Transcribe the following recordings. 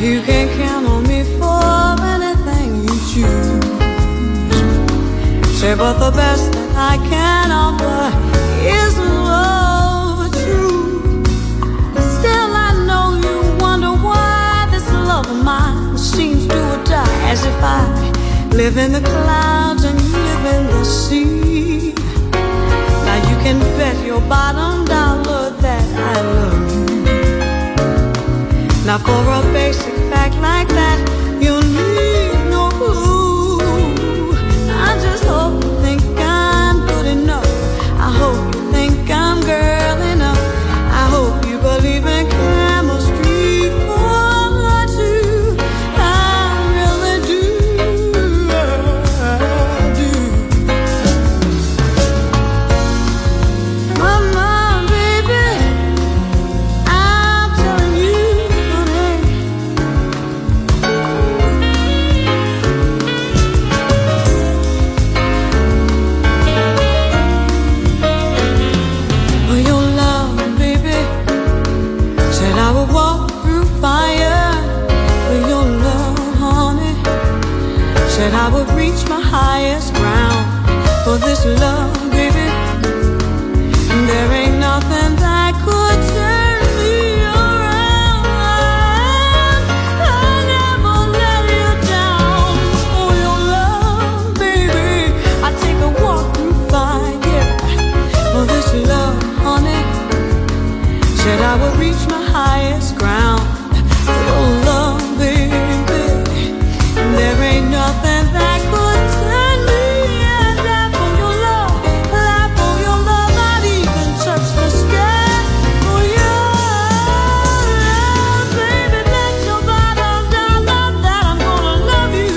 You can count on me for anything you choose. Say, but the best that I can offer isn't love true. Still, I know you wonder why this love of mine seems to die, as if I live in the clouds and you live in the sea. Now you can bet your bottom dollar that I love you. Now for a basic fact like that, you'll need no clue. I just hope you think I'm good enough. I hope you think I'm girl enough. I hope you believe in chemistry for two. I really do, I do. Mama, baby, I'm telling you. That I would reach my highest ground for this love, baby. There ain't nothing that could turn me around. I'll never let you down. Oh, your love, baby. I take a walk through fire for this love, honey. Said I would reach my highest ground for your love, baby. There ain't nothing that could turn me, and I for your love, I'd even touch the sky for you, baby. Bet your bottom dollar that I'm gonna love you.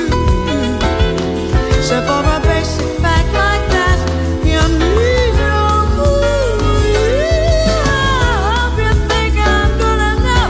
So for a basic fact like that, you need no clue. I hope you think I'm good enough.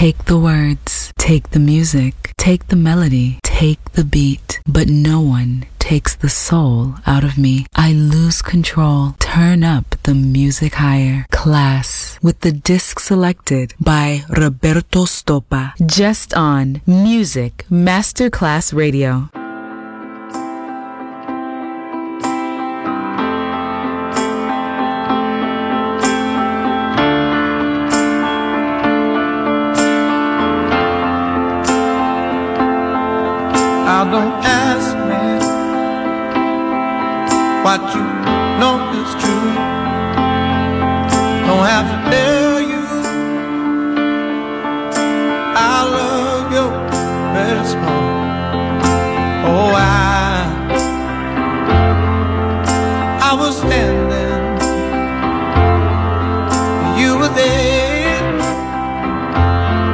Take the words, take the music, take the melody, take the beat, but no one takes the soul out of me. I lose control. Turn up the music higher. Class with the disc selected by Roberto Stoppa. Just on Music Masterclass Radio. Don't ask me what you know is true. Don't have to tell you I love you very small. Oh, I was standing, you were there,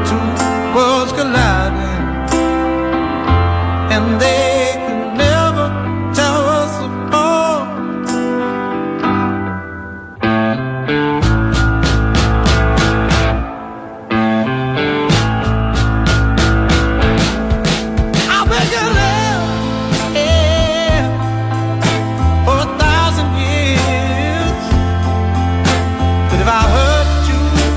two worlds collided, and they could never tell us apart. I bet you love, yeah, for 1,000 years. But if I hurt you,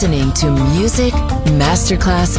listening to Music Masterclass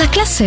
La classe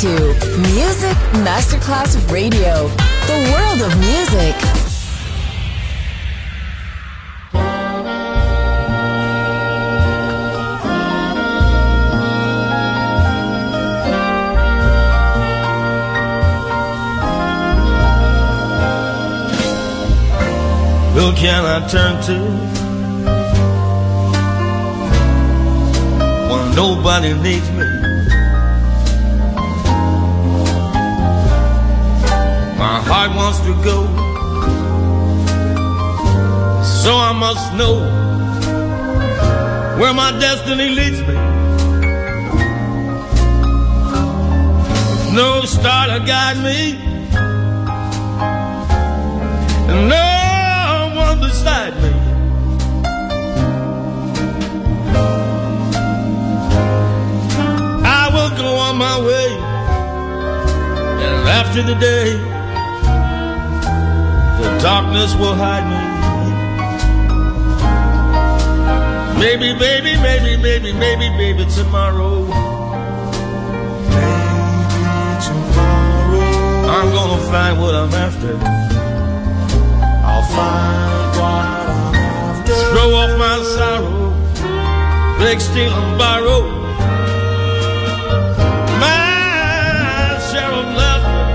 to Music Masterclass Radio, the world of music. Who can I turn to when nobody needs me? My heart wants to go, so I must know where my destiny leads me. No star to guide me, and no beside me. I will go on my way, and after the day, the darkness will hide me. Maybe, baby, maybe, maybe, maybe, maybe tomorrow. Maybe tomorrow I'm gonna find what I'm after. I'll find throw off my sorrow, beg, steal and borrow. My share of laughter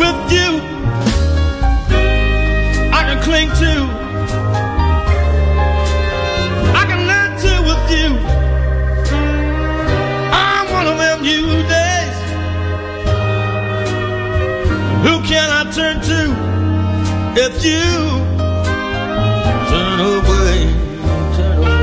with you I can cling to, I can learn to with you. I'm one of them new days. Who can I turn to? If you turn away, turn away, turn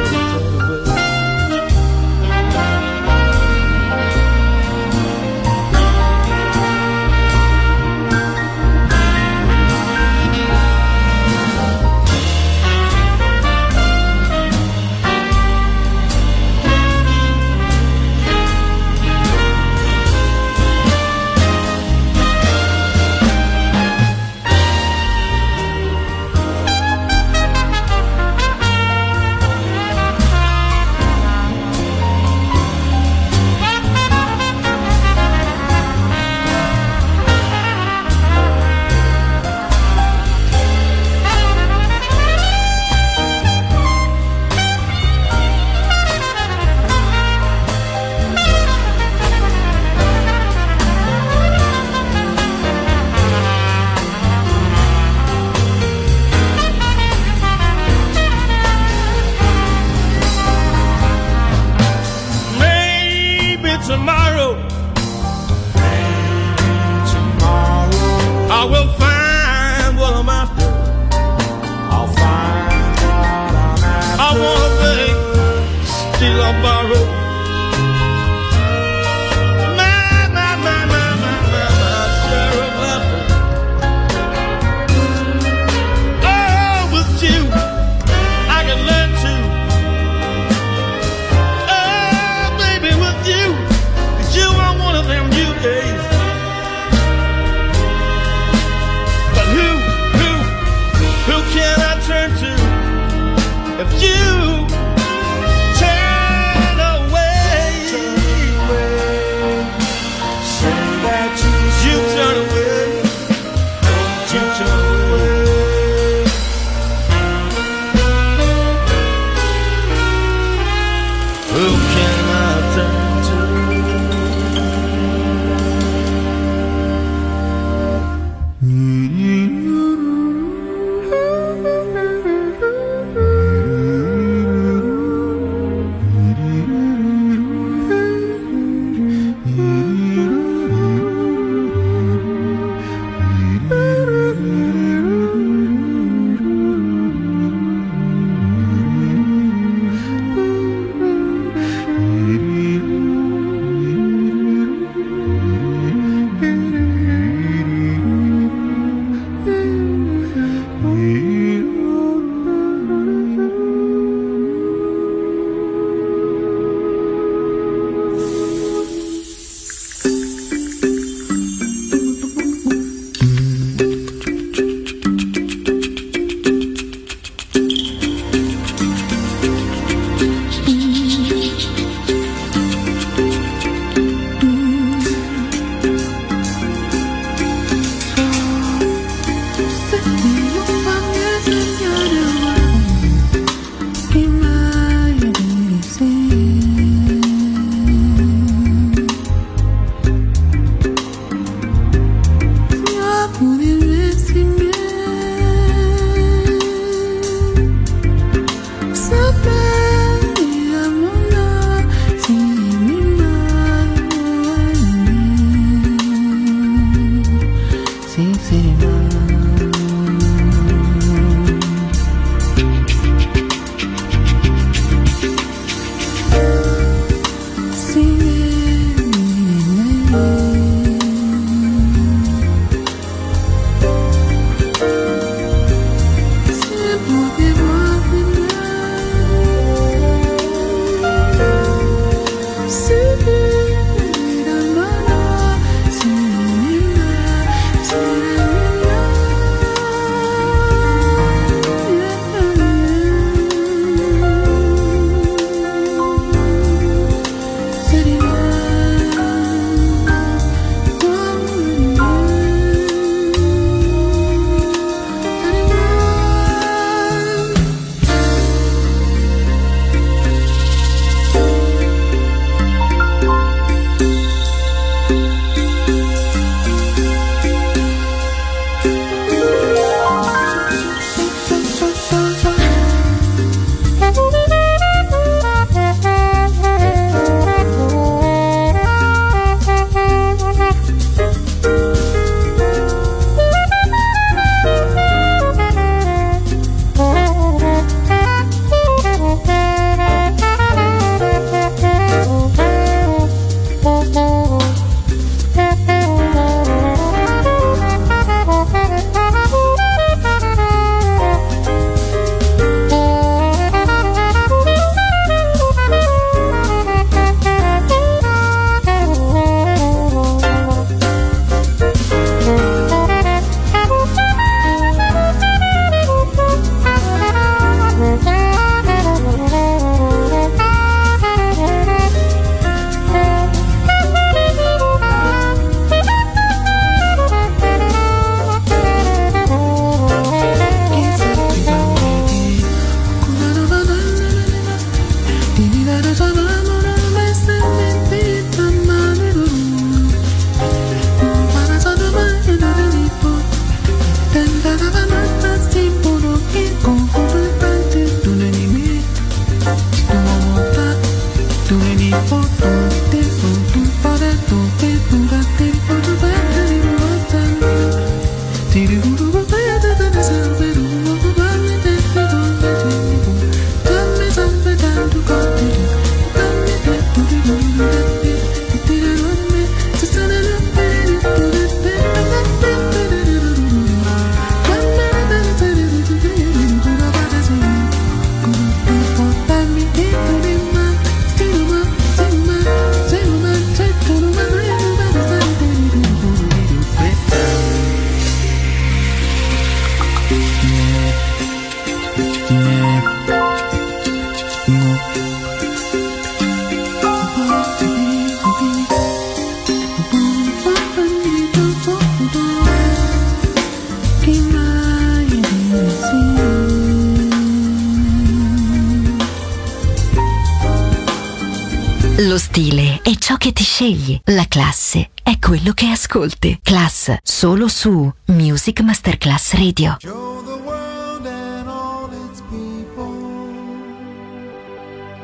Scegli, la classe è quello che ascolti. Class, solo su Music Masterclass Radio. Show the world and all its people,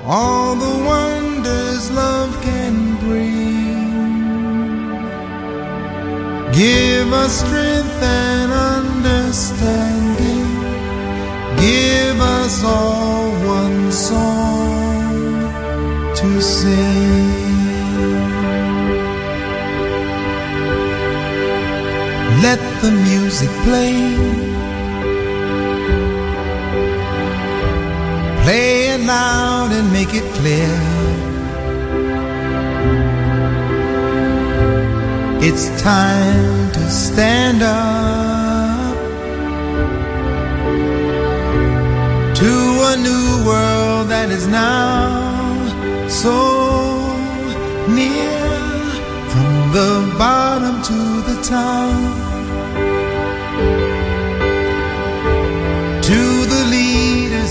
all the wonders love can bring. Give us strength and understanding. Give us all one song to sing. Let the music play, play it loud and make it clear. It's time to stand up to a new world that is now so near. From the bottom to the top,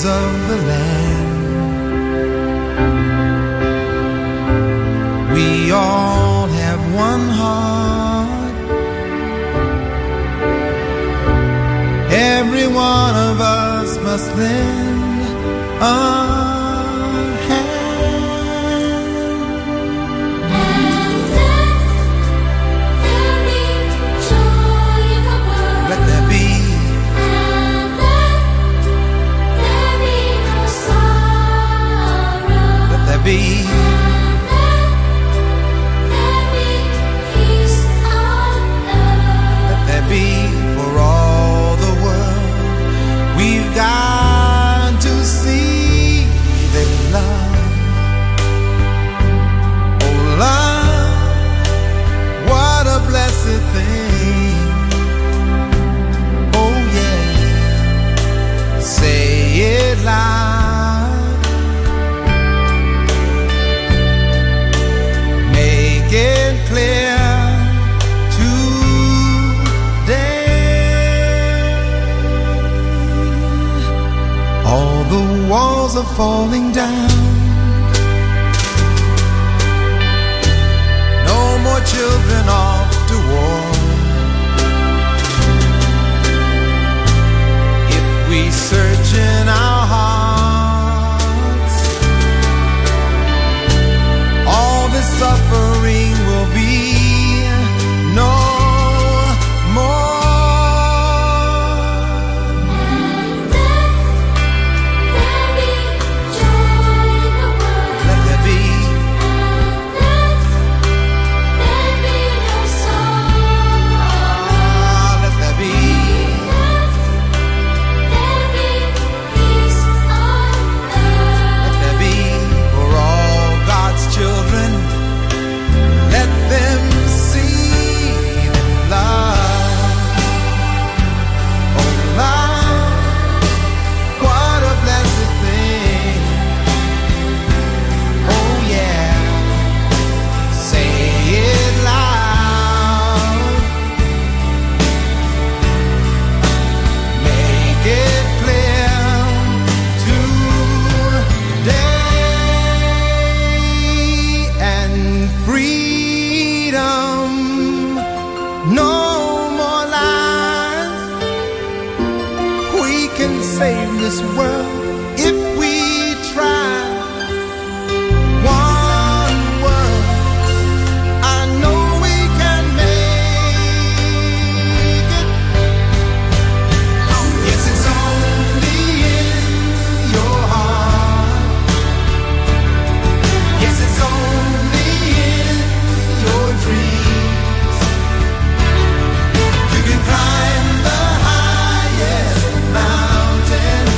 of the land, we all have one heart. Every one of us must lend a hand, and let there be joy in the world. Let there be. Be. And let there be peace on earth. Let there be for all the world. We've got to see that love, oh love, what a blessed thing. Oh yeah, say it loud. Clear today, all the walls are falling down. No more children off to war. If we search in our hearts, all this suffering will be no more. And let there be joy this world if we try. One world, I know we can make it. Yes, it's only in your heart. Yes, it's only in your dreams. You can climb the highest mountain.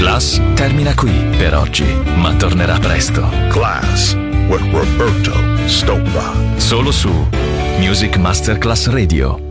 Class termina qui per oggi, ma tornerà presto. Class with Roberto Stoppa. Solo su Music Masterclass Radio.